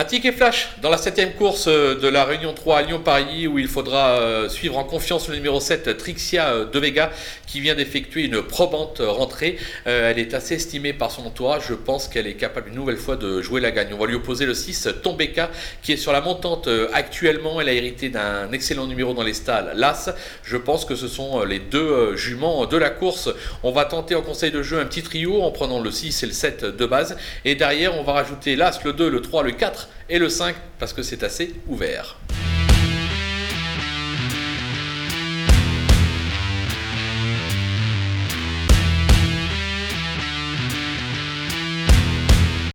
Un ticket flash dans la 7ème course de la Réunion 3 à Lyon-Paris où il faudra suivre en confiance le numéro 7 Trixia De Vega qui vient d'effectuer une probante rentrée. Elle est assez estimée par son entourage, je pense qu'elle est capable une nouvelle fois de jouer la gagne. On va lui opposer le 6 Tombeka qui est sur la montante actuellement, elle a hérité d'un excellent numéro dans les stalles l'As. Je pense que ce sont les deux juments de la course. On va tenter en conseil de jeu un petit trio en prenant le 6 et le 7 de base et derrière on va rajouter l'As, le 2, le 3, le 4 et le 5 parce que c'est assez ouvert.